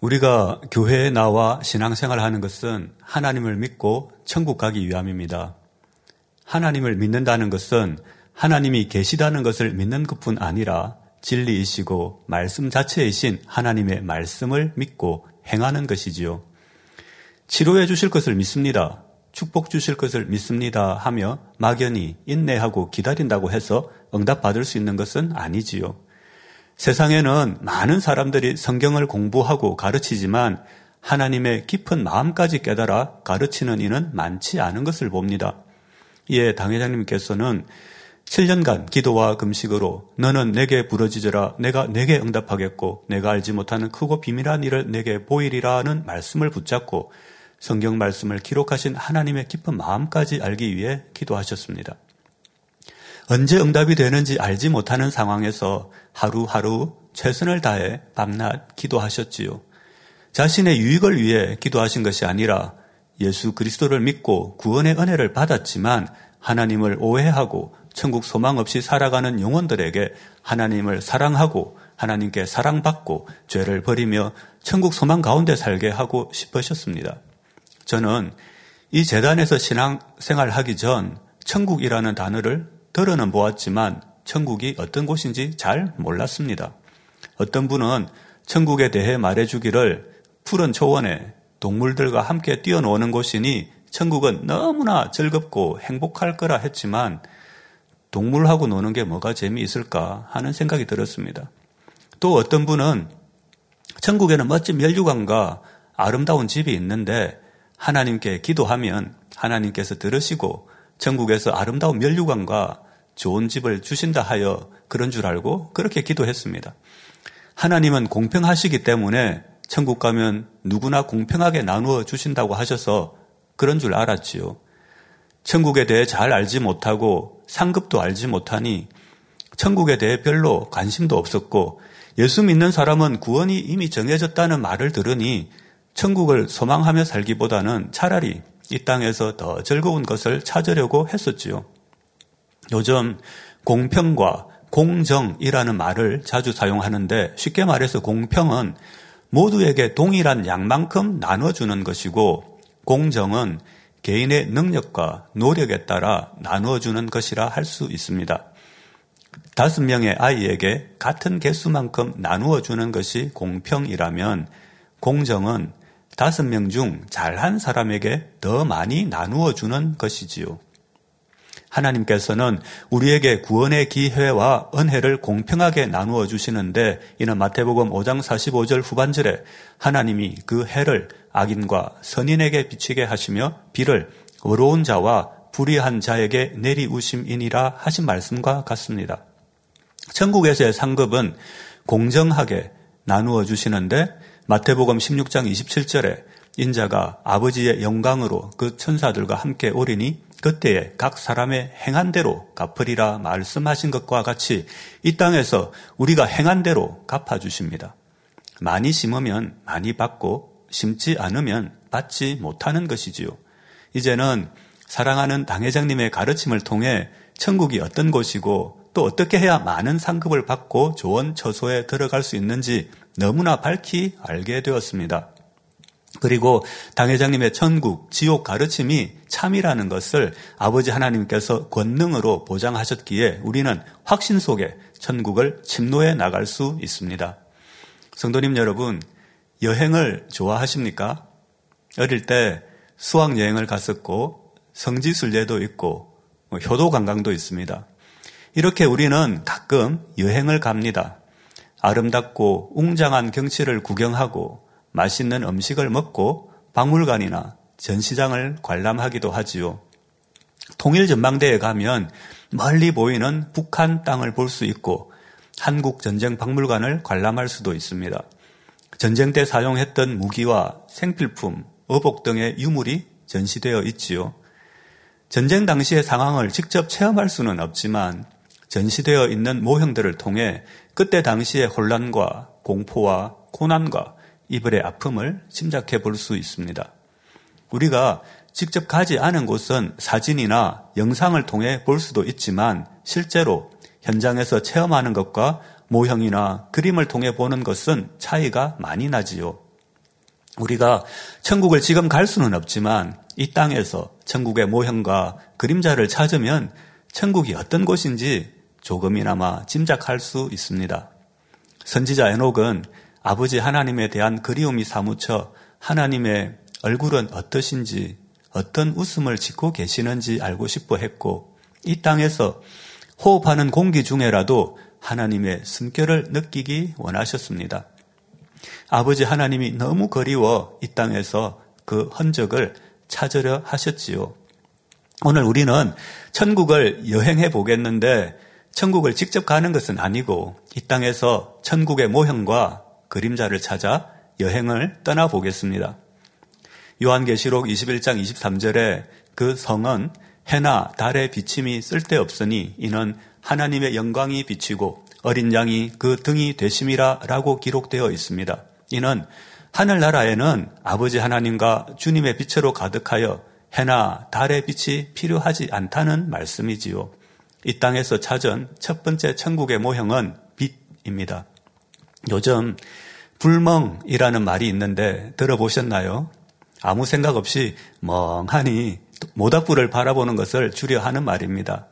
우리가 교회에 나와 신앙생활을 하는 것은 하나님을 믿고 천국 가기 위함입니다. 하나님을 믿는다는 것은 하나님이 계시다는 것을 믿는 것뿐 아니라 진리이시고 말씀 자체이신 하나님의 말씀을 믿고 행하는 것이지요. 치료해 주실 것을 믿습니다. 축복 주실 것을 믿습니다 하며 막연히 인내하고 기다린다고 해서 응답받을 수 있는 것은 아니지요. 세상에는 많은 사람들이 성경을 공부하고 가르치지만 하나님의 깊은 마음까지 깨달아 가르치는 이는 많지 않은 것을 봅니다. 이에 당회장님께서는 7년간 기도와 금식으로 너는 내게 부르짖으라 내가 내게 응답하겠고 내가 알지 못하는 크고 비밀한 일을 내게 보이리라는 말씀을 붙잡고 성경 말씀을 기록하신 하나님의 깊은 마음까지 알기 위해 기도하셨습니다. 언제 응답이 되는지 알지 못하는 상황에서 하루하루 최선을 다해 밤낮 기도하셨지요. 자신의 유익을 위해 기도하신 것이 아니라 예수 그리스도를 믿고 구원의 은혜를 받았지만 하나님을 오해하고 천국 소망 없이 살아가는 영혼들에게 하나님을 사랑하고 하나님께 사랑받고 죄를 버리며 천국 소망 가운데 살게 하고 싶으셨습니다. 저는 이 재단에서 신앙생활하기 전 천국이라는 단어를 들어는 보았지만 천국이 어떤 곳인지 잘 몰랐습니다. 어떤 분은 천국에 대해 말해주기를 푸른 초원에 동물들과 함께 뛰어노는 곳이니 천국은 너무나 즐겁고 행복할 거라 했지만 동물하고 노는 게 뭐가 재미있을까 하는 생각이 들었습니다. 또 어떤 분은 천국에는 멋진 멸류관과 아름다운 집이 있는데 하나님께 기도하면 하나님께서 들으시고 천국에서 아름다운 멸류관과 좋은 집을 주신다 하여 그런 줄 알고 그렇게 기도했습니다. 하나님은 공평하시기 때문에 천국 가면 누구나 공평하게 나누어 주신다고 하셔서 그런 줄 알았지요. 천국에 대해 잘 알지 못하고 상급도 알지 못하니 천국에 대해 별로 관심도 없었고 예수 믿는 사람은 구원이 이미 정해졌다는 말을 들으니 천국을 소망하며 살기보다는 차라리 이 땅에서 더 즐거운 것을 찾으려고 했었지요. 요즘 공평과 공정이라는 말을 자주 사용하는데 쉽게 말해서 공평은 모두에게 동일한 양만큼 나눠주는 것이고 공정은 개인의 능력과 노력에 따라 나눠주는 것이라 할 수 있습니다. 5명의 아이에게 같은 개수만큼 나누어주는 것이 공평이라면 공정은 5명 중 잘한 사람에게 더 많이 나누어주는 것이지요. 하나님께서는 우리에게 구원의 기회와 은혜를 공평하게 나누어 주시는데 이는 마태복음 5장 45절 후반절에 하나님이 그 해를 악인과 선인에게 비치게 하시며 비를 의로운 자와 불의한 자에게 내리우심이니라 하신 말씀과 같습니다. 천국에서의 상급은 공정하게 나누어 주시는데 마태복음 16장 27절에 인자가 아버지의 영광으로 그 천사들과 함께 오리니 그때에 각 사람의 행한 대로 갚으리라 말씀하신 것과 같이 이 땅에서 우리가 행한 대로 갚아주십니다. 많이 심으면 많이 받고 심지 않으면 받지 못하는 것이지요. 이제는 사랑하는 당회장님의 가르침을 통해 천국이 어떤 곳이고 또 어떻게 해야 많은 상급을 받고 조언 처소에 들어갈 수 있는지 너무나 밝히 알게 되었습니다. 그리고 당회장님의 천국, 지옥 가르침이 참이라는 것을 아버지 하나님께서 권능으로 보장하셨기에 우리는 확신 속에 천국을 침노해 나갈 수 있습니다. 성도님 여러분, 여행을 좋아하십니까? 어릴 때 수학여행을 갔었고 성지순례도 있고 효도관광도 있습니다. 이렇게 우리는 가끔 여행을 갑니다. 아름답고 웅장한 경치를 구경하고 맛있는 음식을 먹고 박물관이나 전시장을 관람하기도 하지요. 통일전망대에 가면 멀리 보이는 북한 땅을 볼 수 있고 한국전쟁박물관을 관람할 수도 있습니다. 전쟁 때 사용했던 무기와 생필품, 어복 등의 유물이 전시되어 있지요. 전쟁 당시의 상황을 직접 체험할 수는 없지만 전시되어 있는 모형들을 통해 그때 당시의 혼란과 공포와 고난과 이별의 아픔을 짐작해 볼 수 있습니다. 우리가 직접 가지 않은 곳은 사진이나 영상을 통해 볼 수도 있지만 실제로 현장에서 체험하는 것과 모형이나 그림을 통해 보는 것은 차이가 많이 나지요. 우리가 천국을 지금 갈 수는 없지만 이 땅에서 천국의 모형과 그림자를 찾으면 천국이 어떤 곳인지 조금이나마 짐작할 수 있습니다. 선지자 에녹은 아버지 하나님에 대한 그리움이 사무쳐 하나님의 얼굴은 어떠신지, 어떤 웃음을 짓고 계시는지 알고 싶어 했고, 이 땅에서 호흡하는 공기 중에라도 하나님의 숨결을 느끼기 원하셨습니다. 아버지 하나님이 너무 그리워 이 땅에서 그 흔적을 찾으려 하셨지요. 오늘 우리는 천국을 여행해 보겠는데 천국을 직접 가는 것은 아니고 이 땅에서 천국의 모형과 그림자를 찾아 여행을 떠나보겠습니다. 요한계시록 21장 23절에 그 성은 해나 달의 비침이 쓸데없으니 이는 하나님의 영광이 비치고 어린 양이 그 등이 되심이라 라고 기록되어 있습니다. 이는 하늘나라에는 아버지 하나님과 주님의 빛으로 가득하여 해나 달의 빛이 필요하지 않다는 말씀이지요. 이 땅에서 찾은 첫 번째 천국의 모형은 빛입니다. 요즘 불멍이라는 말이 있는데 들어보셨나요? 아무 생각 없이 멍하니 모닥불을 바라보는 것을 주려 하는 말입니다.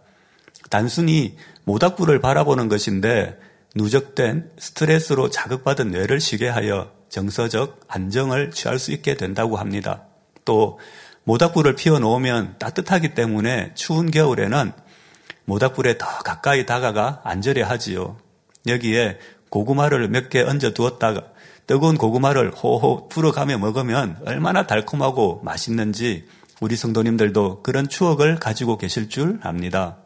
단순히 모닥불을 바라보는 것인데 누적된 스트레스로 자극받은 뇌를 쉬게 하여 정서적 안정을 취할 수 있게 된다고 합니다. 또 모닥불을 피워놓으면 따뜻하기 때문에 추운 겨울에는 모닥불에 더 가까이 다가가 앉으려 하지요. 여기에 고구마를 몇 개 얹어 두었다가 뜨거운 고구마를 호호 풀어가며 먹으면 얼마나 달콤하고 맛있는지 우리 성도님들도 그런 추억을 가지고 계실 줄 압니다.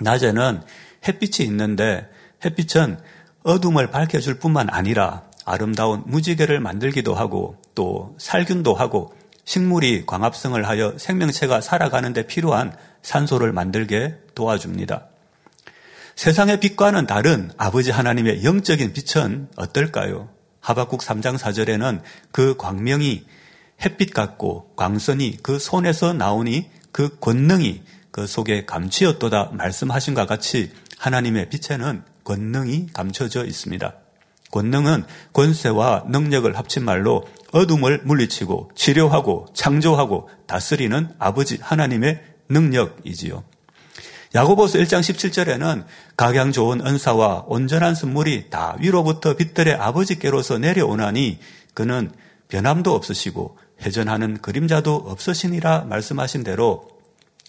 낮에는 햇빛이 있는데 햇빛은 어둠을 밝혀줄 뿐만 아니라 아름다운 무지개를 만들기도 하고 또 살균도 하고 식물이 광합성을 하여 생명체가 살아가는 데 필요한 산소를 만들게 도와줍니다. 세상의 빛과는 다른 아버지 하나님의 영적인 빛은 어떨까요? 하박국 3장 4절에는 그 광명이 햇빛 같고 광선이 그 손에서 나오니 그 권능이 그 속에 감추었도다 말씀하신 것 같이 하나님의 빛에는 권능이 감춰져 있습니다. 권능은 권세와 능력을 합친 말로 어둠을 물리치고 치료하고 창조하고 다스리는 아버지 하나님의 능력이지요. 야고보서 1장 17절에는 각양 좋은 은사와 온전한 선물이 다 위로부터 빛들의 아버지께로서 내려오나니 그는 변함도 없으시고 회전하는 그림자도 없으시니라 말씀하신 대로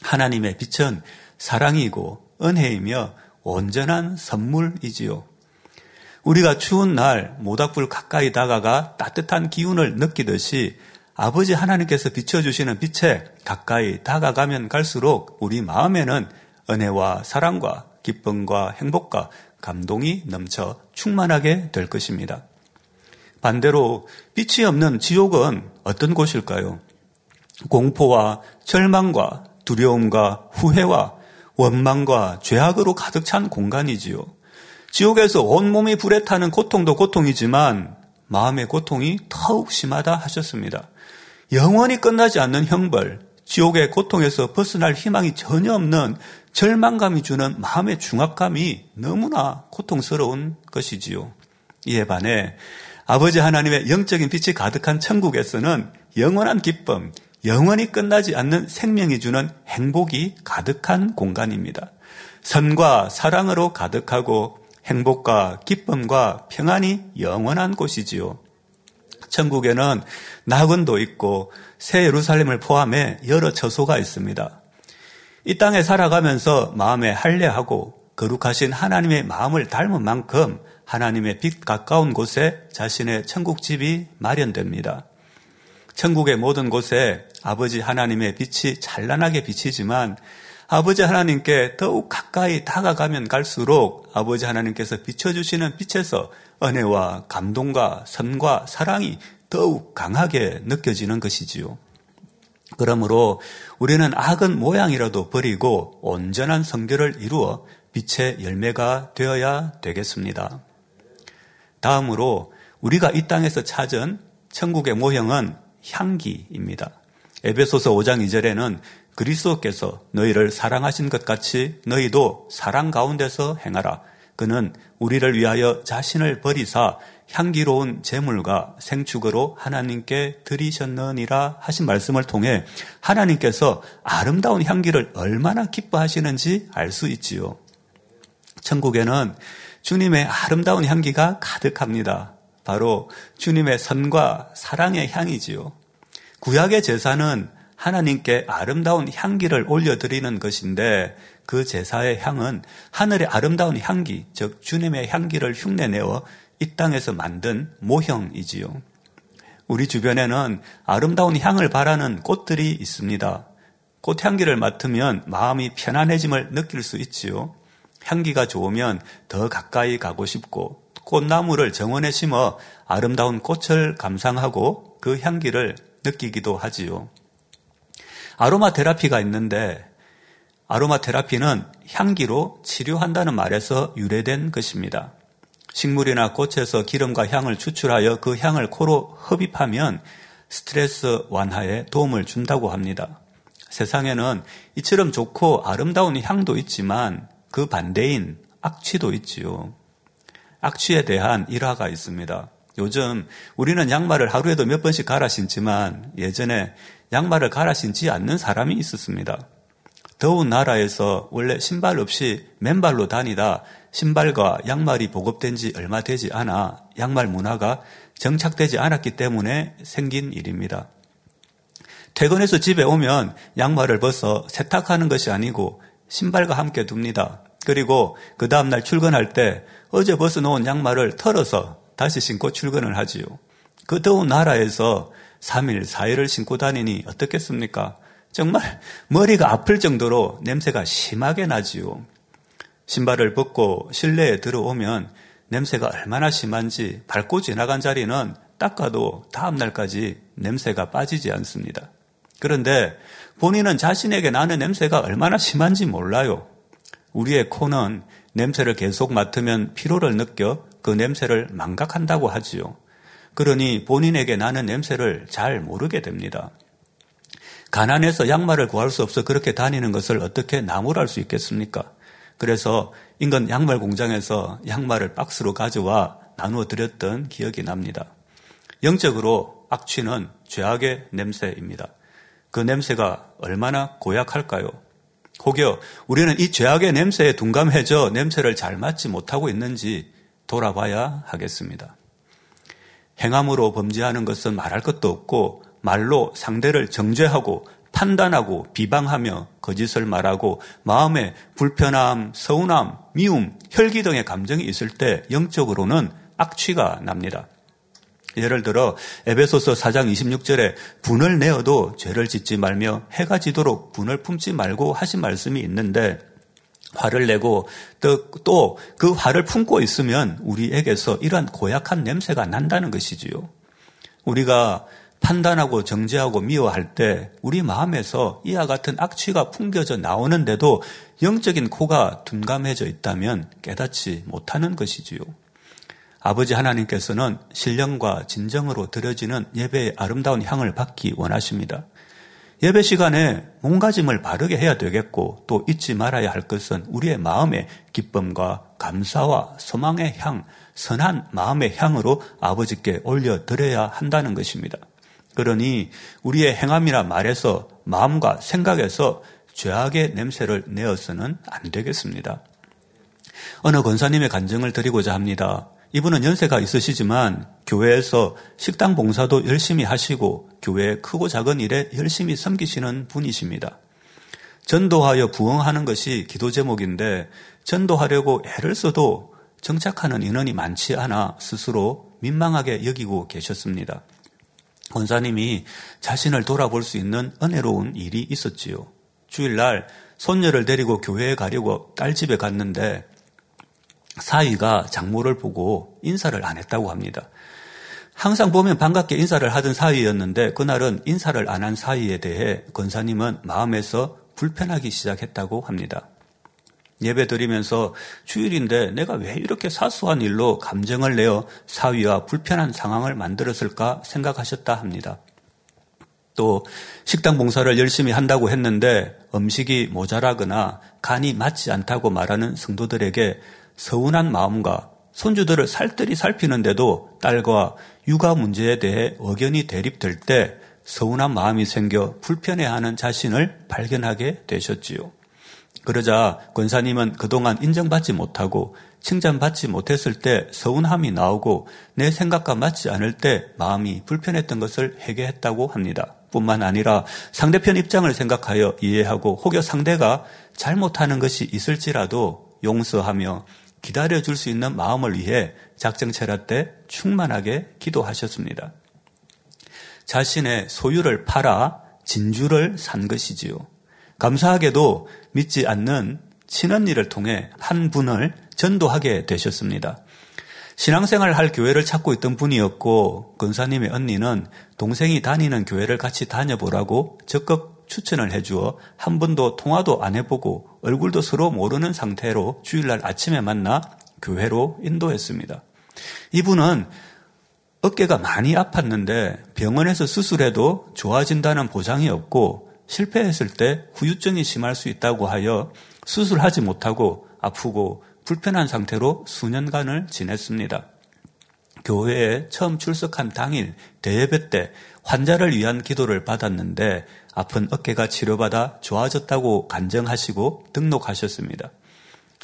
하나님의 빛은 사랑이고 은혜이며 온전한 선물이지요. 우리가 추운 날 모닥불 가까이 다가가 따뜻한 기운을 느끼듯이 아버지 하나님께서 비춰주시는 빛에 가까이 다가가면 갈수록 우리 마음에는 은혜와 사랑과 기쁨과 행복과 감동이 넘쳐 충만하게 될 것입니다. 반대로 빛이 없는 지옥은 어떤 곳일까요? 공포와 절망과 두려움과 후회와 원망과 죄악으로 가득 찬 공간이지요. 지옥에서 온몸이 불에 타는 고통도 고통이지만 마음의 고통이 더욱 심하다 하셨습니다. 영원히 끝나지 않는 형벌, 지옥의 고통에서 벗어날 희망이 전혀 없는 절망감이 주는 마음의 중압감이 너무나 고통스러운 것이지요. 이에 반해 아버지 하나님의 영적인 빛이 가득한 천국에서는 영원한 기쁨, 영원히 끝나지 않는 생명이 주는 행복이 가득한 공간입니다. 선과 사랑으로 가득하고 행복과 기쁨과 평안이 영원한 곳이지요. 천국에는 낙원도 있고 새 예루살렘을 포함해 여러 처소가 있습니다. 이 땅에 살아가면서 마음에 할례하고 거룩하신 하나님의 마음을 닮은 만큼 하나님의 빛 가까운 곳에 자신의 천국집이 마련됩니다. 천국의 모든 곳에 아버지 하나님의 빛이 찬란하게 비치지만 아버지 하나님께 더욱 가까이 다가가면 갈수록 아버지 하나님께서 비춰주시는 빛에서 은혜와 감동과 선과 사랑이 더욱 강하게 느껴지는 것이지요. 그러므로 우리는 악은 모양이라도 버리고 온전한 성결을 이루어 빛의 열매가 되어야 되겠습니다. 다음으로 우리가 이 땅에서 찾은 천국의 모형은 향기입니다. 에베소서 5장 2절에는 그리스도께서 너희를 사랑하신 것 같이 너희도 사랑 가운데서 행하라. 그는 우리를 위하여 자신을 버리사 향기로운 제물과 생축으로 하나님께 드리셨느니라 하신 말씀을 통해 하나님께서 아름다운 향기를 얼마나 기뻐하시는지 알 수 있지요. 천국에는 주님의 아름다운 향기가 가득합니다. 바로 주님의 선과 사랑의 향이지요. 구약의 제사는 하나님께 아름다운 향기를 올려드리는 것인데 그 제사의 향은 하늘의 아름다운 향기, 즉 주님의 향기를 흉내내어 이 땅에서 만든 모형이지요. 우리 주변에는 아름다운 향을 바라는 꽃들이 있습니다. 꽃향기를 맡으면 마음이 편안해짐을 느낄 수 있지요. 향기가 좋으면 더 가까이 가고 싶고 꽃나무를 정원에 심어 아름다운 꽃을 감상하고 그 향기를 느끼기도 하지요. 아로마 테라피가 있는데 아로마 테라피는 향기로 치료한다는 말에서 유래된 것입니다. 식물이나 꽃에서 기름과 향을 추출하여 그 향을 코로 흡입하면 스트레스 완화에 도움을 준다고 합니다. 세상에는 이처럼 좋고 아름다운 향도 있지만 그 반대인 악취도 있지요. 악취에 대한 일화가 있습니다. 요즘 우리는 양말을 하루에도 몇 번씩 갈아 신지만 예전에 양말을 갈아 신지 않는 사람이 있었습니다. 더운 나라에서 원래 신발 없이 맨발로 다니다 신발과 양말이 보급된 지 얼마 되지 않아 양말 문화가 정착되지 않았기 때문에 생긴 일입니다. 퇴근해서 집에 오면 양말을 벗어 세탁하는 것이 아니고 신발과 함께 둡니다. 그리고 그 다음날 출근할 때 어제 벗어놓은 양말을 털어서 다시 신고 출근을 하지요. 그 더운 나라에서 3일, 4일을 신고 다니니 어떻겠습니까? 정말 머리가 아플 정도로 냄새가 심하게 나지요. 신발을 벗고 실내에 들어오면 냄새가 얼마나 심한지 밟고 지나간 자리는 닦아도 다음날까지 냄새가 빠지지 않습니다. 그런데 본인은 자신에게 나는 냄새가 얼마나 심한지 몰라요. 우리의 코는 냄새를 계속 맡으면 피로를 느껴 그 냄새를 망각한다고 하지요. 그러니 본인에게 나는 냄새를 잘 모르게 됩니다. 가난해서 양말을 구할 수 없어 그렇게 다니는 것을 어떻게 나무랄 수 있겠습니까? 그래서 인근 양말 공장에서 양말을 박스로 가져와 나누어 드렸던 기억이 납니다. 영적으로 악취는 죄악의 냄새입니다. 그 냄새가 얼마나 고약할까요? 혹여 우리는 이 죄악의 냄새에 둔감해져 냄새를 잘 맡지 못하고 있는지 돌아봐야 하겠습니다. 행함으로 범죄하는 것은 말할 것도 없고 말로 상대를 정죄하고 판단하고 비방하며 거짓을 말하고 마음에 불편함, 서운함, 미움, 혈기 등의 감정이 있을 때 영적으로는 악취가 납니다. 예를 들어 에베소서 4장 26절에 분을 내어도 죄를 짓지 말며 해가 지도록 분을 품지 말고 하신 말씀이 있는데 화를 내고 또 그 화를 품고 있으면 우리에게서 이러한 고약한 냄새가 난다는 것이지요. 우리가 판단하고 정죄하고 미워할 때 우리 마음에서 이와 같은 악취가 풍겨져 나오는데도 영적인 코가 둔감해져 있다면 깨닫지 못하는 것이지요. 아버지 하나님께서는 신령과 진정으로 드려지는 예배의 아름다운 향을 받기 원하십니다. 예배 시간에 몸가짐을 바르게 해야 되겠고 또 잊지 말아야 할 것은 우리의 마음의 기쁨과 감사와 소망의 향, 선한 마음의 향으로 아버지께 올려드려야 한다는 것입니다. 그러니 우리의 행함이나 말에서 마음과 생각에서 죄악의 냄새를 내어서는 안 되겠습니다. 어느 권사님의 간증을 드리고자 합니다. 이분은 연세가 있으시지만 교회에서 식당 봉사도 열심히 하시고 교회의 크고 작은 일에 열심히 섬기시는 분이십니다. 전도하여 부흥하는 것이 기도 제목인데 전도하려고 애를 써도 정착하는 인원이 많지 않아 스스로 민망하게 여기고 계셨습니다. 권사님이 자신을 돌아볼 수 있는 은혜로운 일이 있었지요. 주일날 손녀를 데리고 교회에 가려고 딸 집에 갔는데 사위가 장모를 보고 인사를 안 했다고 합니다. 항상 보면 반갑게 인사를 하던 사위였는데 그날은 인사를 안 한 사위에 대해 권사님은 마음에서 불편하기 시작했다고 합니다. 예배 드리면서 주일인데 내가 왜 이렇게 사소한 일로 감정을 내어 사위와 불편한 상황을 만들었을까 생각하셨다 합니다. 또 식당 봉사를 열심히 한다고 했는데 음식이 모자라거나 간이 맞지 않다고 말하는 성도들에게 서운한 마음과 손주들을 살뜰히 살피는데도 딸과 육아 문제에 대해 의견이 대립될 때 서운한 마음이 생겨 불편해하는 자신을 발견하게 되셨지요. 그러자 권사님은 그동안 인정받지 못하고 칭찬받지 못했을 때 서운함이 나오고 내 생각과 맞지 않을 때 마음이 불편했던 것을 해결했다고 합니다. 뿐만 아니라 상대편 입장을 생각하여 이해하고 혹여 상대가 잘못하는 것이 있을지라도 용서하며 기다려줄 수 있는 마음을 위해 작정체라 때 충만하게 기도하셨습니다. 자신의 소유를 팔아 진주를 산 것이지요. 감사하게도 믿지 않는 친언니를 통해 한 분을 전도하게 되셨습니다. 신앙생활을 할 교회를 찾고 있던 분이었고 권사님의 언니는 동생이 다니는 교회를 같이 다녀보라고 적극 추천을 해주어 한 번도 통화도 안 해보고 얼굴도 서로 모르는 상태로 주일날 아침에 만나 교회로 인도했습니다. 이분은 어깨가 많이 아팠는데 병원에서 수술해도 좋아진다는 보장이 없고 실패했을 때 후유증이 심할 수 있다고 하여 수술하지 못하고 아프고 불편한 상태로 수년간을 지냈습니다. 교회에 처음 출석한 당일 대예배 때 환자를 위한 기도를 받았는데 아픈 어깨가 치료받아 좋아졌다고 간증하시고 등록하셨습니다.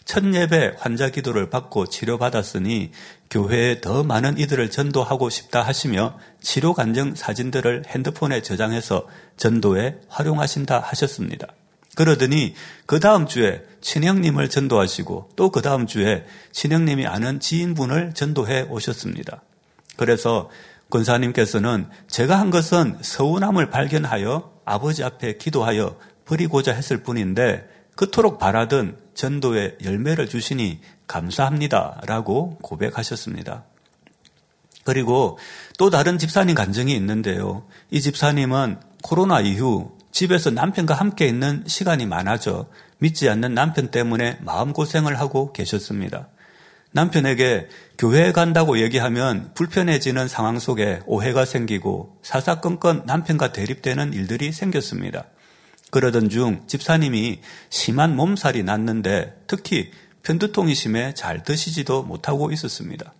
첫 예배 환자 기도를 받고 치료받았으니 교회에 더 많은 이들을 전도하고 싶다 하시며 치료 간증 사진들을 핸드폰에 저장해서 전도에 활용하신다 하셨습니다. 그러더니 그 다음 주에 친형님을 전도하시고 또 그 다음 주에 친형님이 아는 지인분을 전도해 오셨습니다. 그래서 권사님께서는 제가 한 것은 서운함을 발견하여 아버지 앞에 기도하여 버리고자 했을 뿐인데 그토록 바라던 전도의 열매를 주시니 감사합니다 라고 고백하셨습니다. 그리고 또 다른 집사님 간증이 있는데요. 이 집사님은 코로나 이후 집에서 남편과 함께 있는 시간이 많아져 믿지 않는 남편 때문에 마음고생을 하고 계셨습니다. 남편에게 교회에 간다고 얘기하면 불편해지는 상황 속에 오해가 생기고 사사건건 남편과 대립되는 일들이 생겼습니다. 그러던 중 집사님이 심한 몸살이 났는데 특히 편두통이 심해 잘 드시지도 못하고 있었습니다.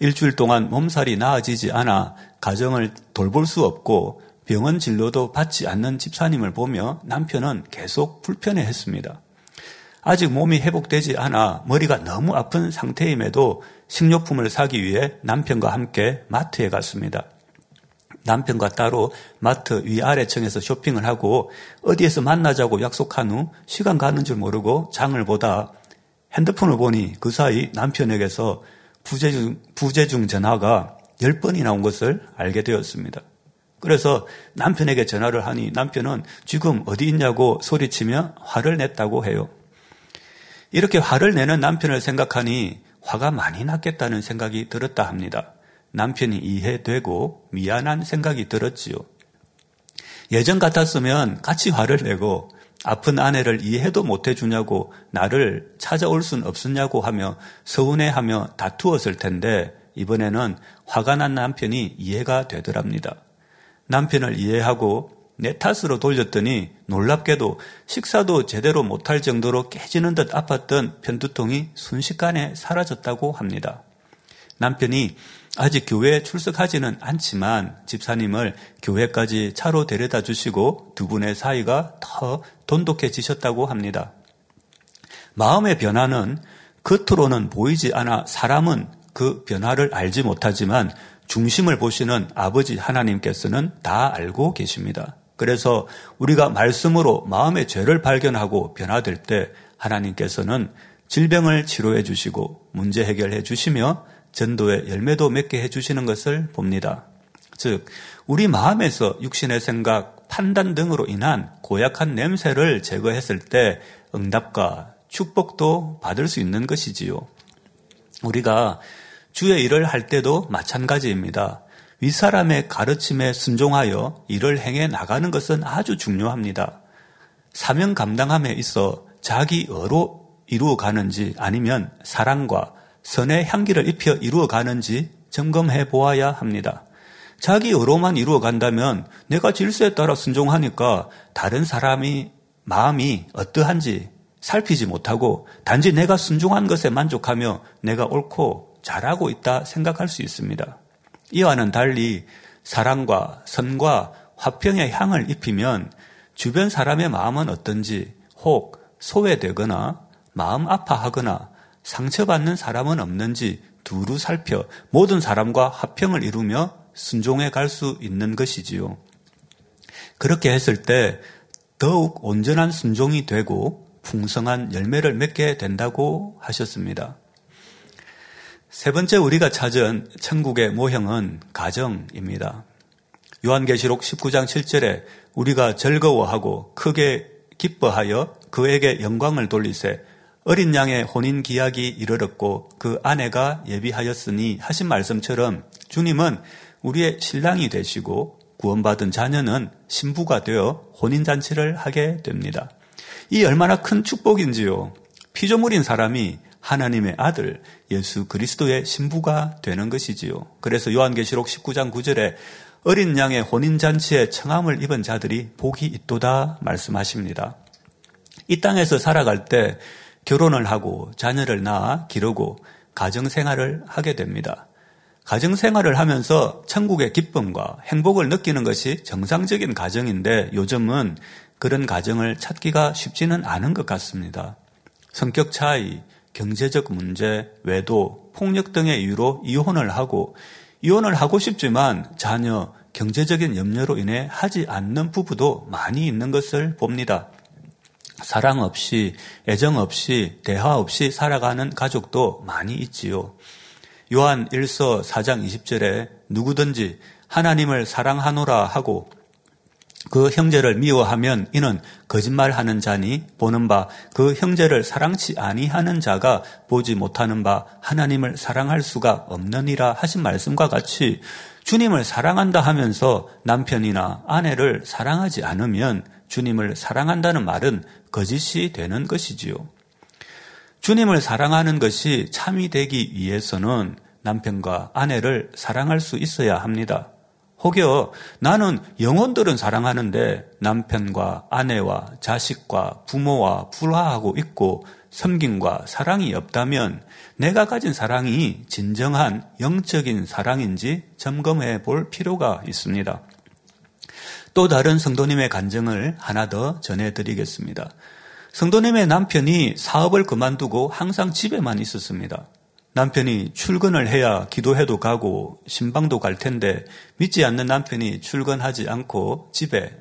일주일 동안 몸살이 나아지지 않아 가정을 돌볼 수 없고 병원 진료도 받지 않는 집사님을 보며 남편은 계속 불편해했습니다. 아직 몸이 회복되지 않아 머리가 너무 아픈 상태임에도 식료품을 사기 위해 남편과 함께 마트에 갔습니다. 남편과 따로 마트 위아래층에서 쇼핑을 하고 어디에서 만나자고 약속한 후 시간 가는 줄 모르고 장을 보다 핸드폰을 보니 그 사이 남편에게서 부재중 전화가 10번이나 온 것을 알게 되었습니다. 그래서 남편에게 전화를 하니 남편은 지금 어디 있냐고 소리치며 화를 냈다고 해요. 이렇게 화를 내는 남편을 생각하니 화가 많이 났겠다는 생각이 들었다 합니다. 남편이 이해되고 미안한 생각이 들었지요. 예전 같았으면 같이 화를 내고 아픈 아내를 이해도 못해주냐고 나를 찾아올 순 없었냐고 하며 서운해하며 다투었을 텐데 이번에는 화가 난 남편이 이해가 되더랍니다. 남편을 이해하고 내 탓으로 돌렸더니 놀랍게도 식사도 제대로 못할 정도로 깨지는 듯 아팠던 편두통이 순식간에 사라졌다고 합니다. 남편이 아직 교회에 출석하지는 않지만 집사님을 교회까지 차로 데려다 주시고 두 분의 사이가 더 돈독해지셨다고 합니다. 마음의 변화는 겉으로는 보이지 않아 사람은 그 변화를 알지 못하지만 중심을 보시는 아버지 하나님께서는 다 알고 계십니다. 그래서 우리가 말씀으로 마음의 죄를 발견하고 변화될 때 하나님께서는 질병을 치료해 주시고 문제 해결해 주시며 전도의 열매도 맺게 해주시는 것을 봅니다. 즉 우리 마음에서 육신의 생각, 판단 등으로 인한 고약한 냄새를 제거했을 때 응답과 축복도 받을 수 있는 것이지요. 우리가 주의 일을 할 때도 마찬가지입니다. 윗사람의 가르침에 순종하여 일을 행해 나가는 것은 아주 중요합니다. 사명 감당함에 있어 자기 의로 이루어가는지 아니면 사랑과 선의 향기를 입혀 이루어가는지 점검해 보아야 합니다. 자기 의로만 이루어간다면 내가 질서에 따라 순종하니까 다른 사람이 마음이 어떠한지 살피지 못하고 단지 내가 순종한 것에 만족하며 내가 옳고 잘하고 있다 생각할 수 있습니다. 이와는 달리 사랑과 선과 화평의 향을 입히면 주변 사람의 마음은 어떤지, 혹 소외되거나 마음 아파하거나 상처받는 사람은 없는지 두루 살펴 모든 사람과 화평을 이루며 순종해 갈 수 있는 것이지요. 그렇게 했을 때 더욱 온전한 순종이 되고 풍성한 열매를 맺게 된다고 하셨습니다. 세 번째 우리가 찾은 천국의 모형은 가정입니다. 요한계시록 19장 7절에 우리가 즐거워하고 크게 기뻐하여 그에게 영광을 돌리세 어린 양의 혼인 기약이 이르렀고 그 아내가 예비하였으니 하신 말씀처럼 주님은 우리의 신랑이 되시고 구원받은 자녀는 신부가 되어 혼인잔치를 하게 됩니다. 이 얼마나 큰 축복인지요. 피조물인 사람이 하나님의 아들 예수 그리스도의 신부가 되는 것이지요. 그래서 요한계시록 19장 9절에 어린 양의 혼인잔치에 청함을 입은 자들이 복이 있도다 말씀하십니다. 이 땅에서 살아갈 때 결혼을 하고 자녀를 낳아 기르고 가정생활을 하게 됩니다. 가정생활을 하면서 천국의 기쁨과 행복을 느끼는 것이 정상적인 가정인데 요즘은 그런 가정을 찾기가 쉽지는 않은 것 같습니다. 성격 차이, 경제적 문제, 외도, 폭력 등의 이유로 이혼을 하고 싶지만 자녀, 경제적인 염려로 인해 하지 않는 부부도 많이 있는 것을 봅니다. 사랑 없이, 애정 없이, 대화 없이 살아가는 가족도 많이 있지요. 요한 1서 4장 20절에 누구든지 하나님을 사랑하노라 하고 그 형제를 미워하면 이는 거짓말하는 자니 보는 바 그 형제를 사랑치 아니하는 자가 보지 못하는 바 하나님을 사랑할 수가 없느니라 하신 말씀과 같이 주님을 사랑한다 하면서 남편이나 아내를 사랑하지 않으면 주님을 사랑한다는 말은 거짓이 되는 것이지요. 주님을 사랑하는 것이 참이 되기 위해서는 남편과 아내를 사랑할 수 있어야 합니다. 혹여 나는 영혼들은 사랑하는데 남편과 아내와 자식과 부모와 불화하고 있고 섬김과 사랑이 없다면 내가 가진 사랑이 진정한 영적인 사랑인지 점검해 볼 필요가 있습니다. 또 다른 성도님의 간증을 하나 더 전해드리겠습니다. 성도님의 남편이 사업을 그만두고 항상 집에만 있었습니다. 남편이 출근을 해야 기도회도 가고 신방도 갈 텐데 믿지 않는 남편이 출근하지 않고 집에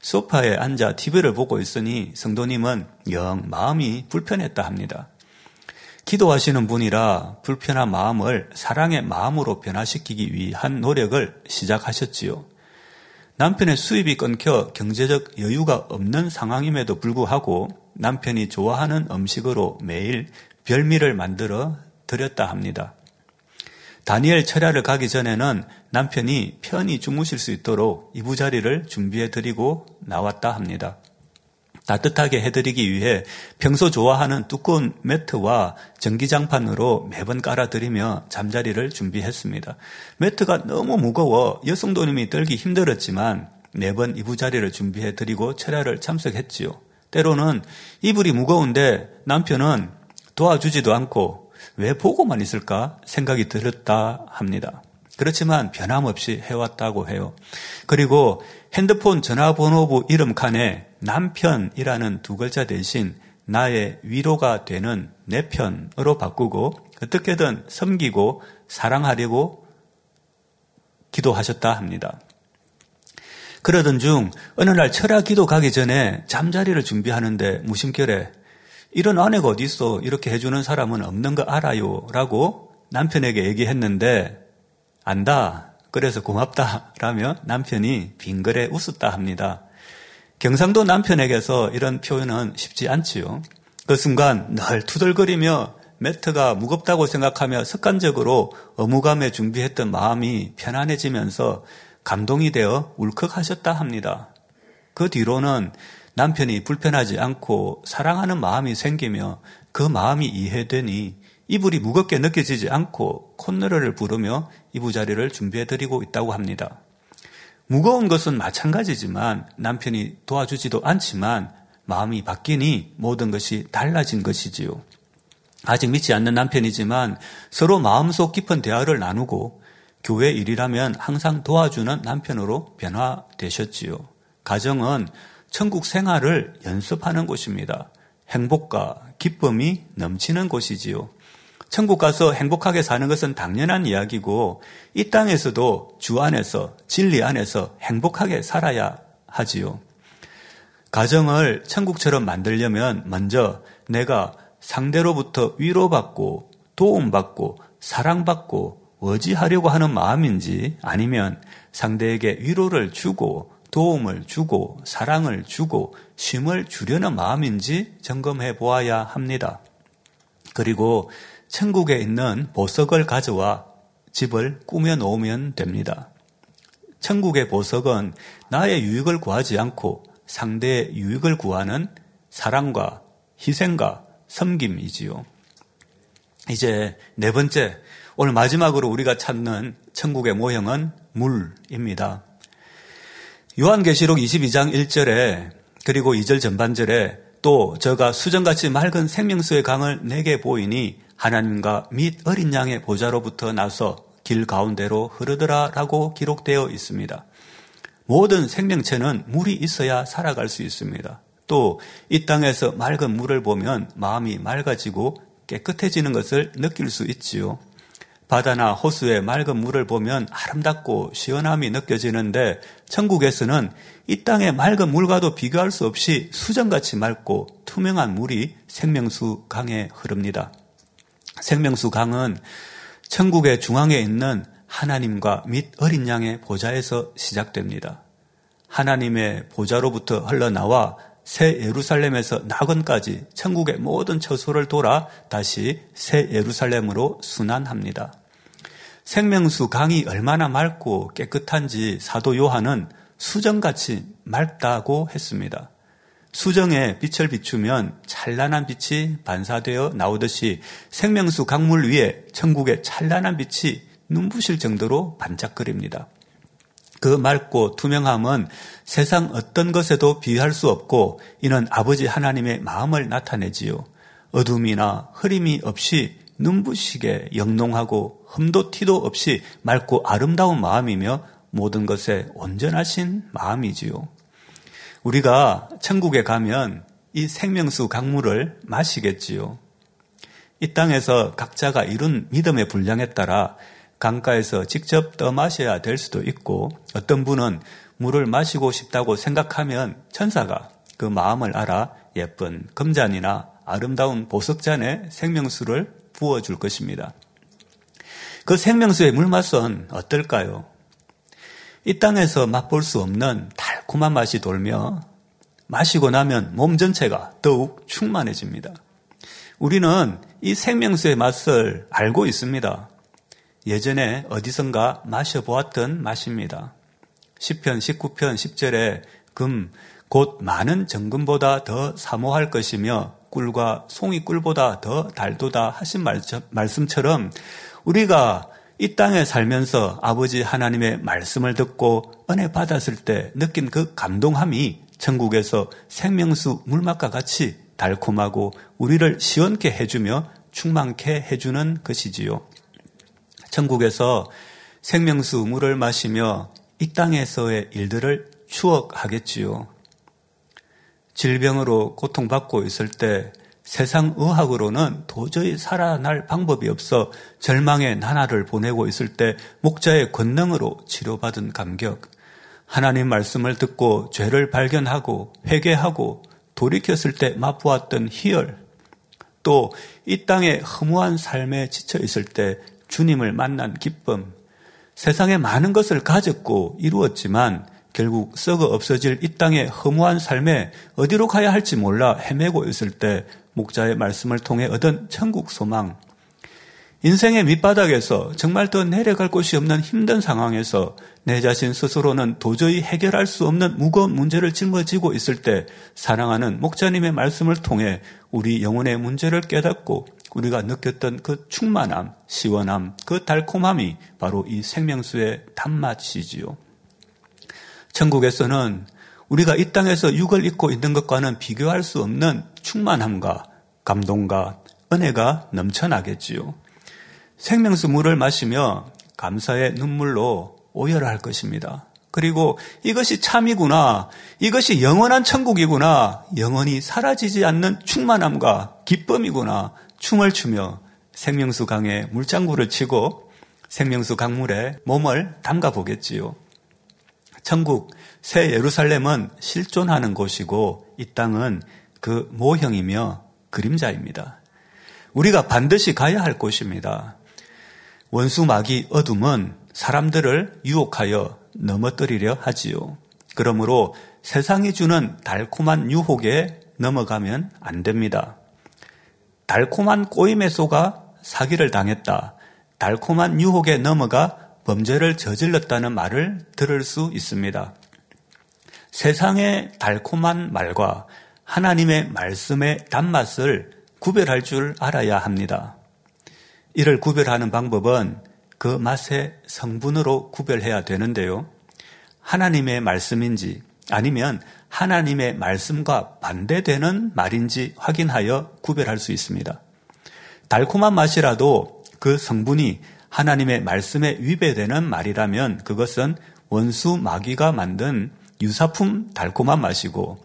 소파에 앉아 TV를 보고 있으니 성도님은 영 마음이 불편했다 합니다. 기도하시는 분이라 불편한 마음을 사랑의 마음으로 변화시키기 위한 노력을 시작하셨지요. 남편의 수입이 끊겨 경제적 여유가 없는 상황임에도 불구하고 남편이 좋아하는 음식으로 매일 별미를 만들어 드렸다 합니다. 다니엘 철야를 가기 전에는 남편이 편히 주무실 수 있도록 이부자리를 준비해 드리고 나왔다 합니다. 따뜻하게 해드리기 위해 평소 좋아하는 두꺼운 매트와 전기장판으로 매번 깔아드리며 잠자리를 준비했습니다. 매트가 너무 무거워 여성도님이 떨기 힘들었지만 매번 이부자리를 준비해드리고 철야를 참석했지요. 때로는 이불이 무거운데 남편은 도와주지도 않고 왜 보고만 있을까 생각이 들었다 합니다. 그렇지만 변함없이 해왔다고 해요. 그리고 핸드폰 전화번호부 이름 칸에 남편이라는 두 글자 대신 나의 위로가 되는 내 편으로 바꾸고 어떻게든 섬기고 사랑하려고 기도하셨다 합니다. 그러던 중 어느 날 철야 기도 가기 전에 잠자리를 준비하는데 무심결에 이런 아내가 어디 있어? 이렇게 해주는 사람은 없는 거 알아요? 라고 남편에게 얘기했는데 안다. 그래서 고맙다. 라며 남편이 빙그레 웃었다 합니다. 경상도 남편에게서 이런 표현은 쉽지 않지요. 그 순간 늘 투덜거리며 매트가 무겁다고 생각하며 습관적으로 어무감에 준비했던 마음이 편안해지면서 감동이 되어 울컥하셨다 합니다. 그 뒤로는 남편이 불편하지 않고 사랑하는 마음이 생기며 그 마음이 이해되니 이불이 무겁게 느껴지지 않고 콧노래를 부르며 이부자리를 준비해드리고 있다고 합니다. 무거운 것은 마찬가지지만 남편이 도와주지도 않지만 마음이 바뀌니 모든 것이 달라진 것이지요. 아직 믿지 않는 남편이지만 서로 마음속 깊은 대화를 나누고 교회 일이라면 항상 도와주는 남편으로 변화되셨지요. 가정은 천국 생활을 연습하는 곳입니다. 행복과 기쁨이 넘치는 곳이지요. 천국 가서 행복하게 사는 것은 당연한 이야기고 이 땅에서도 주 안에서 진리 안에서 행복하게 살아야 하지요. 가정을 천국처럼 만들려면 먼저 내가 상대로부터 위로받고 도움받고 사랑받고 의지하려고 하는 마음인지 아니면 상대에게 위로를 주고 도움을 주고 사랑을 주고 쉼을 주려는 마음인지 점검해 보아야 합니다. 그리고 천국에 있는 보석을 가져와 집을 꾸며 놓으면 됩니다. 천국의 보석은 나의 유익을 구하지 않고 상대의 유익을 구하는 사랑과 희생과 섬김이지요. 이제 네 번째, 오늘 마지막으로 우리가 찾는 천국의 모형은 물입니다. 요한계시록 22장 1절에 그리고 2절 전반절에 또 저가 수정같이 맑은 생명수의 강을 내게 보이니 하나님과 및 어린 양의 보좌로부터 나서 길 가운데로 흐르더라 라고 기록되어 있습니다. 모든 생명체는 물이 있어야 살아갈 수 있습니다. 또 이 땅에서 맑은 물을 보면 마음이 맑아지고 깨끗해지는 것을 느낄 수 있지요. 바다나 호수의 맑은 물을 보면 아름답고 시원함이 느껴지는데 천국에서는 이 땅의 맑은 물과도 비교할 수 없이 수정같이 맑고 투명한 물이 생명수 강에 흐릅니다. 생명수 강은 천국의 중앙에 있는 하나님과 및 어린 양의 보좌에서 시작됩니다. 하나님의 보좌로부터 흘러나와 새 예루살렘에서 낙원까지 천국의 모든 처소를 돌아 다시 새 예루살렘으로 순환합니다. 생명수 강이 얼마나 맑고 깨끗한지 사도 요한은 수정같이 맑다고 했습니다. 수정에 빛을 비추면 찬란한 빛이 반사되어 나오듯이 생명수 강물 위에 천국의 찬란한 빛이 눈부실 정도로 반짝거립니다. 그 맑고 투명함은 세상 어떤 것에도 비할 수 없고 이는 아버지 하나님의 마음을 나타내지요. 어둠이나 흐림이 없이 눈부시게 영롱하고 흠도 티도 없이 맑고 아름다운 마음이며 모든 것에 온전하신 마음이지요. 우리가 천국에 가면 이 생명수 강물을 마시겠지요. 이 땅에서 각자가 이룬 믿음의 분량에 따라 강가에서 직접 떠마셔야 될 수도 있고 어떤 분은 물을 마시고 싶다고 생각하면 천사가 그 마음을 알아 예쁜 금잔이나 아름다운 보석잔에 생명수를 부어줄 것입니다. 그 생명수의 물맛은 어떨까요? 이 땅에서 맛볼 수 없는 달콤한 맛이 돌며 마시고 나면 몸 전체가 더욱 충만해집니다. 우리는 이 생명수의 맛을 알고 있습니다. 예전에 어디선가 마셔보았던 맛입니다. 시편 19편 10절에 금, 곧 많은 정금보다 더 사모할 것이며 꿀과 송이꿀보다 더 달도다 하신 말씀처럼 우리가 이 땅에 살면서 아버지 하나님의 말씀을 듣고 은혜 받았을 때 느낀 그 감동함이 천국에서 생명수 물맛과 같이 달콤하고 우리를 시원케 해주며 충만케 해주는 것이지요. 천국에서 생명수 물을 마시며 이 땅에서의 일들을 추억하겠지요. 질병으로 고통받고 있을 때 세상 의학으로는 도저히 살아날 방법이 없어 절망의 나날을 보내고 있을 때 목자의 권능으로 치료받은 감격, 하나님 말씀을 듣고 죄를 발견하고 회개하고 돌이켰을 때 맛보았던 희열, 또 이 땅의 허무한 삶에 지쳐 있을 때 주님을 만난 기쁨, 세상의 많은 것을 가졌고 이루었지만 결국 썩어 없어질 이 땅의 허무한 삶에 어디로 가야 할지 몰라 헤매고 있을 때 목자의 말씀을 통해 얻은 천국 소망, 인생의 밑바닥에서 정말 더 내려갈 곳이 없는 힘든 상황에서 내 자신 스스로는 도저히 해결할 수 없는 무거운 문제를 짊어지고 있을 때 사랑하는 목자님의 말씀을 통해 우리 영혼의 문제를 깨닫고 우리가 느꼈던 그 충만함, 시원함, 그 달콤함이 바로 이 생명수의 단맛이지요. 천국에서는 우리가 이 땅에서 육을 입고 있는 것과는 비교할 수 없는 충만함과 감동과 은혜가 넘쳐나겠지요. 생명수 물을 마시며 감사의 눈물로 오열할 것입니다. 그리고 이것이 참이구나, 이것이 영원한 천국이구나, 영원히 사라지지 않는 충만함과 기쁨이구나, 춤을 추며 생명수 강에 물장구를 치고 생명수 강물에 몸을 담가 보겠지요. 천국 새 예루살렘은 실존하는 곳이고 이 땅은 그 모형이며 그림자입니다. 우리가 반드시 가야 할 곳입니다. 원수 마귀 어둠은 사람들을 유혹하여 넘어뜨리려 하지요. 그러므로 세상이 주는 달콤한 유혹에 넘어가면 안 됩니다. 달콤한 꼬임에 속아 사기를 당했다, 달콤한 유혹에 넘어가 범죄를 저질렀다는 말을 들을 수 있습니다. 세상의 달콤한 말과 하나님의 말씀의 단맛을 구별할 줄 알아야 합니다. 이를 구별하는 방법은 그 맛의 성분으로 구별해야 되는데요. 하나님의 말씀인지 아니면 하나님의 말씀과 반대되는 말인지 확인하여 구별할 수 있습니다. 달콤한 맛이라도 그 성분이 하나님의 말씀에 위배되는 말이라면 그것은 원수 마귀가 만든 유사품 달콤한 맛이고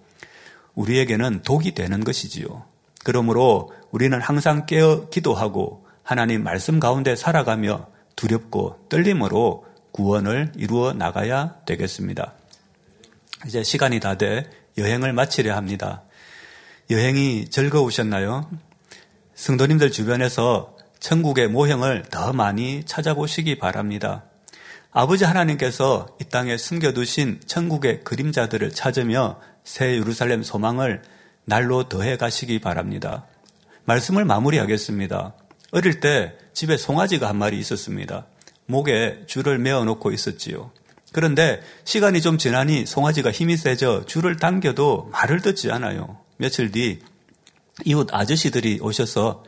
우리에게는 독이 되는 것이지요. 그러므로 우리는 항상 깨어 기도하고 하나님 말씀 가운데 살아가며 두렵고 떨림으로 구원을 이루어 나가야 되겠습니다. 이제 시간이 다 돼 여행을 마치려 합니다. 여행이 즐거우셨나요? 성도님들 주변에서 천국의 모형을 더 많이 찾아보시기 바랍니다. 아버지 하나님께서 이 땅에 숨겨두신 천국의 그림자들을 찾으며 새 예루살렘 소망을 날로 더해 가시기 바랍니다. 말씀을 마무리하겠습니다. 어릴 때 집에 송아지가 한 마리 있었습니다. 목에 줄을 메어놓고 있었지요. 그런데 시간이 좀 지나니 송아지가 힘이 세져 줄을 당겨도 말을 듣지 않아요. 며칠 뒤 이웃 아저씨들이 오셔서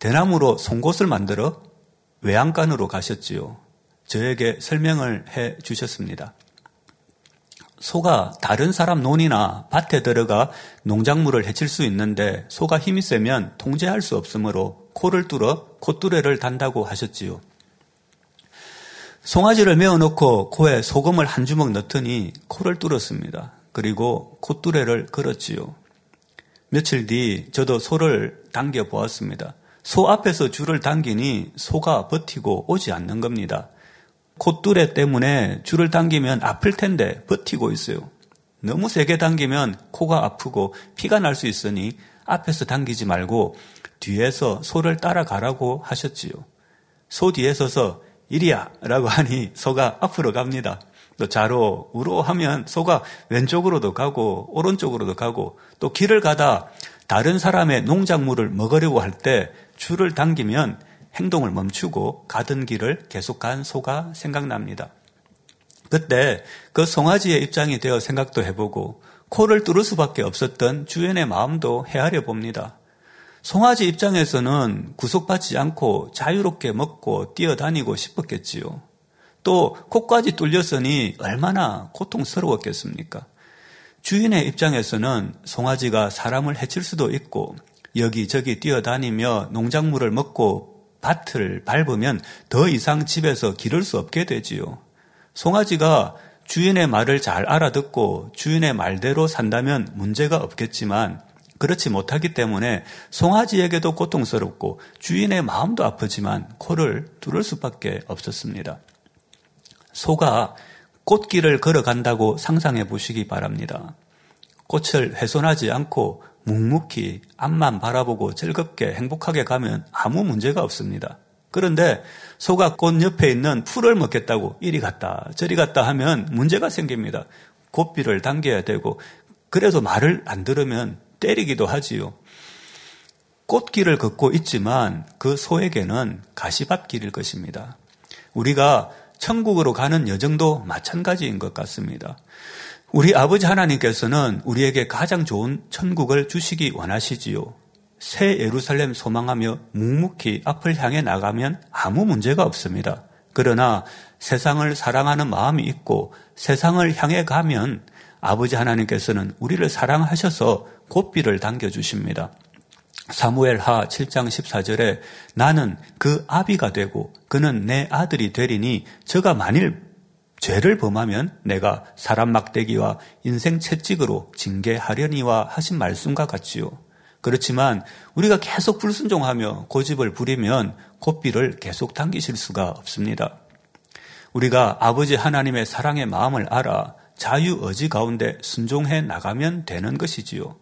대나무로 송곳을 만들어 외양간으로 가셨지요. 저에게 설명을 해 주셨습니다. 소가 다른 사람 논이나 밭에 들어가 농작물을 해칠 수 있는데 소가 힘이 세면 통제할 수 없으므로 코를 뚫어 콧뚜레를 단다고 하셨지요. 송아지를 메어놓고 코에 소금을 한 주먹 넣더니 코를 뚫었습니다. 그리고 콧뚜레를 걸었지요. 며칠 뒤 저도 소를 당겨보았습니다. 소 앞에서 줄을 당기니 소가 버티고 오지 않는 겁니다. 콧뚜레 때문에 줄을 당기면 아플 텐데 버티고 있어요. 너무 세게 당기면 코가 아프고 피가 날 수 있으니 앞에서 당기지 말고 뒤에서 소를 따라가라고 하셨지요. 소 뒤에 서서 이리야 라고 하니 소가 앞으로 갑니다. 또 좌로 우로 하면 소가 왼쪽으로도 가고 오른쪽으로도 가고 또 길을 가다 다른 사람의 농작물을 먹으려고 할 때 줄을 당기면 행동을 멈추고 가던 길을 계속 간 소가 생각납니다. 그때 그 송아지의 입장이 되어 생각도 해보고 코를 뚫을 수밖에 없었던 주인의 마음도 헤아려 봅니다. 송아지 입장에서는 구속받지 않고 자유롭게 먹고 뛰어다니고 싶었겠지요. 또 코까지 뚫렸으니 얼마나 고통스러웠겠습니까? 주인의 입장에서는 송아지가 사람을 해칠 수도 있고 여기저기 뛰어다니며 농작물을 먹고 밭을 밟으면 더 이상 집에서 기를 수 없게 되지요. 송아지가 주인의 말을 잘 알아듣고 주인의 말대로 산다면 문제가 없겠지만 그렇지 못하기 때문에 송아지에게도 고통스럽고 주인의 마음도 아프지만 코를 뚫을 수밖에 없었습니다. 소가 꽃길을 걸어간다고 상상해 보시기 바랍니다. 꽃을 훼손하지 않고 묵묵히 앞만 바라보고 즐겁게 행복하게 가면 아무 문제가 없습니다. 그런데 소가 꽃 옆에 있는 풀을 먹겠다고 이리 갔다 저리 갔다 하면 문제가 생깁니다. 고삐를 당겨야 되고 그래서 말을 안 들으면 때리기도 하지요. 꽃길을 걷고 있지만 그 소에게는 가시밭길일 것입니다. 우리가 천국으로 가는 여정도 마찬가지인 것 같습니다. 우리 아버지 하나님께서는 우리에게 가장 좋은 천국을 주시기 원하시지요. 새 예루살렘 소망하며 묵묵히 앞을 향해 나가면 아무 문제가 없습니다. 그러나 세상을 사랑하는 마음이 있고 세상을 향해 가면 아버지 하나님께서는 우리를 사랑하셔서 고삐를 당겨주십니다. 사무엘하 7장 14절에 나는 그 아비가 되고 그는 내 아들이 되리니 저가 만일 죄를 범하면 내가 사람 막대기와 인생 채찍으로 징계하려니와 하신 말씀과 같지요. 그렇지만 우리가 계속 불순종하며 고집을 부리면 고삐를 계속 당기실 수가 없습니다. 우리가 아버지 하나님의 사랑의 마음을 알아 자유의지 가운데 순종해 나가면 되는 것이지요.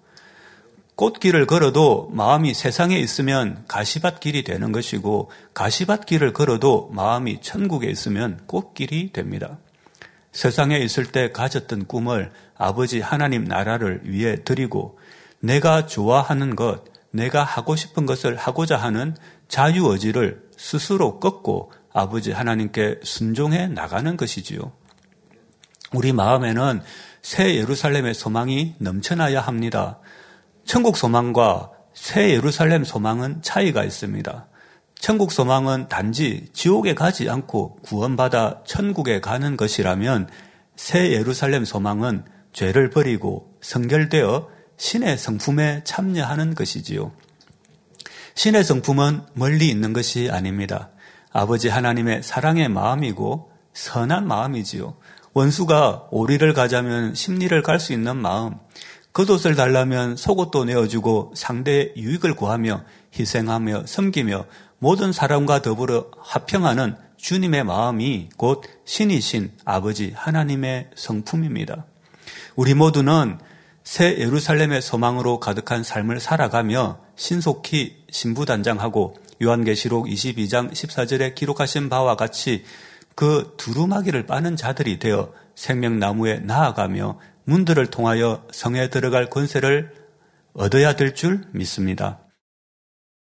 꽃길을 걸어도 마음이 세상에 있으면 가시밭길이 되는 것이고 가시밭길을 걸어도 마음이 천국에 있으면 꽃길이 됩니다. 세상에 있을 때 가졌던 꿈을 아버지 하나님 나라를 위해 드리고 내가 좋아하는 것, 내가 하고 싶은 것을 하고자 하는 자유의지를 스스로 꺾고 아버지 하나님께 순종해 나가는 것이지요. 우리 마음에는 새 예루살렘의 소망이 넘쳐나야 합니다. 천국 소망과 새 예루살렘 소망은 차이가 있습니다. 천국 소망은 단지 지옥에 가지 않고 구원받아 천국에 가는 것이라면 새 예루살렘 소망은 죄를 버리고 성결되어 신의 성품에 참여하는 것이지요. 신의 성품은 멀리 있는 것이 아닙니다. 아버지 하나님의 사랑의 마음이고 선한 마음이지요. 원수가 오리를 가자면 십리를 갈 수 있는 마음, 겉옷을 달라면 속옷도 내어주고 상대의 유익을 구하며 희생하며 섬기며 모든 사람과 더불어 화평하는 주님의 마음이 곧 신이신 아버지 하나님의 성품입니다. 우리 모두는 새 예루살렘의 소망으로 가득한 삶을 살아가며 신속히 신부단장하고 요한계시록 22장 14절에 기록하신 바와 같이 그 두루마기를 빠는 자들이 되어 생명나무에 나아가며 문들을 통하여 성에 들어갈 권세를 얻어야 될 줄 믿습니다.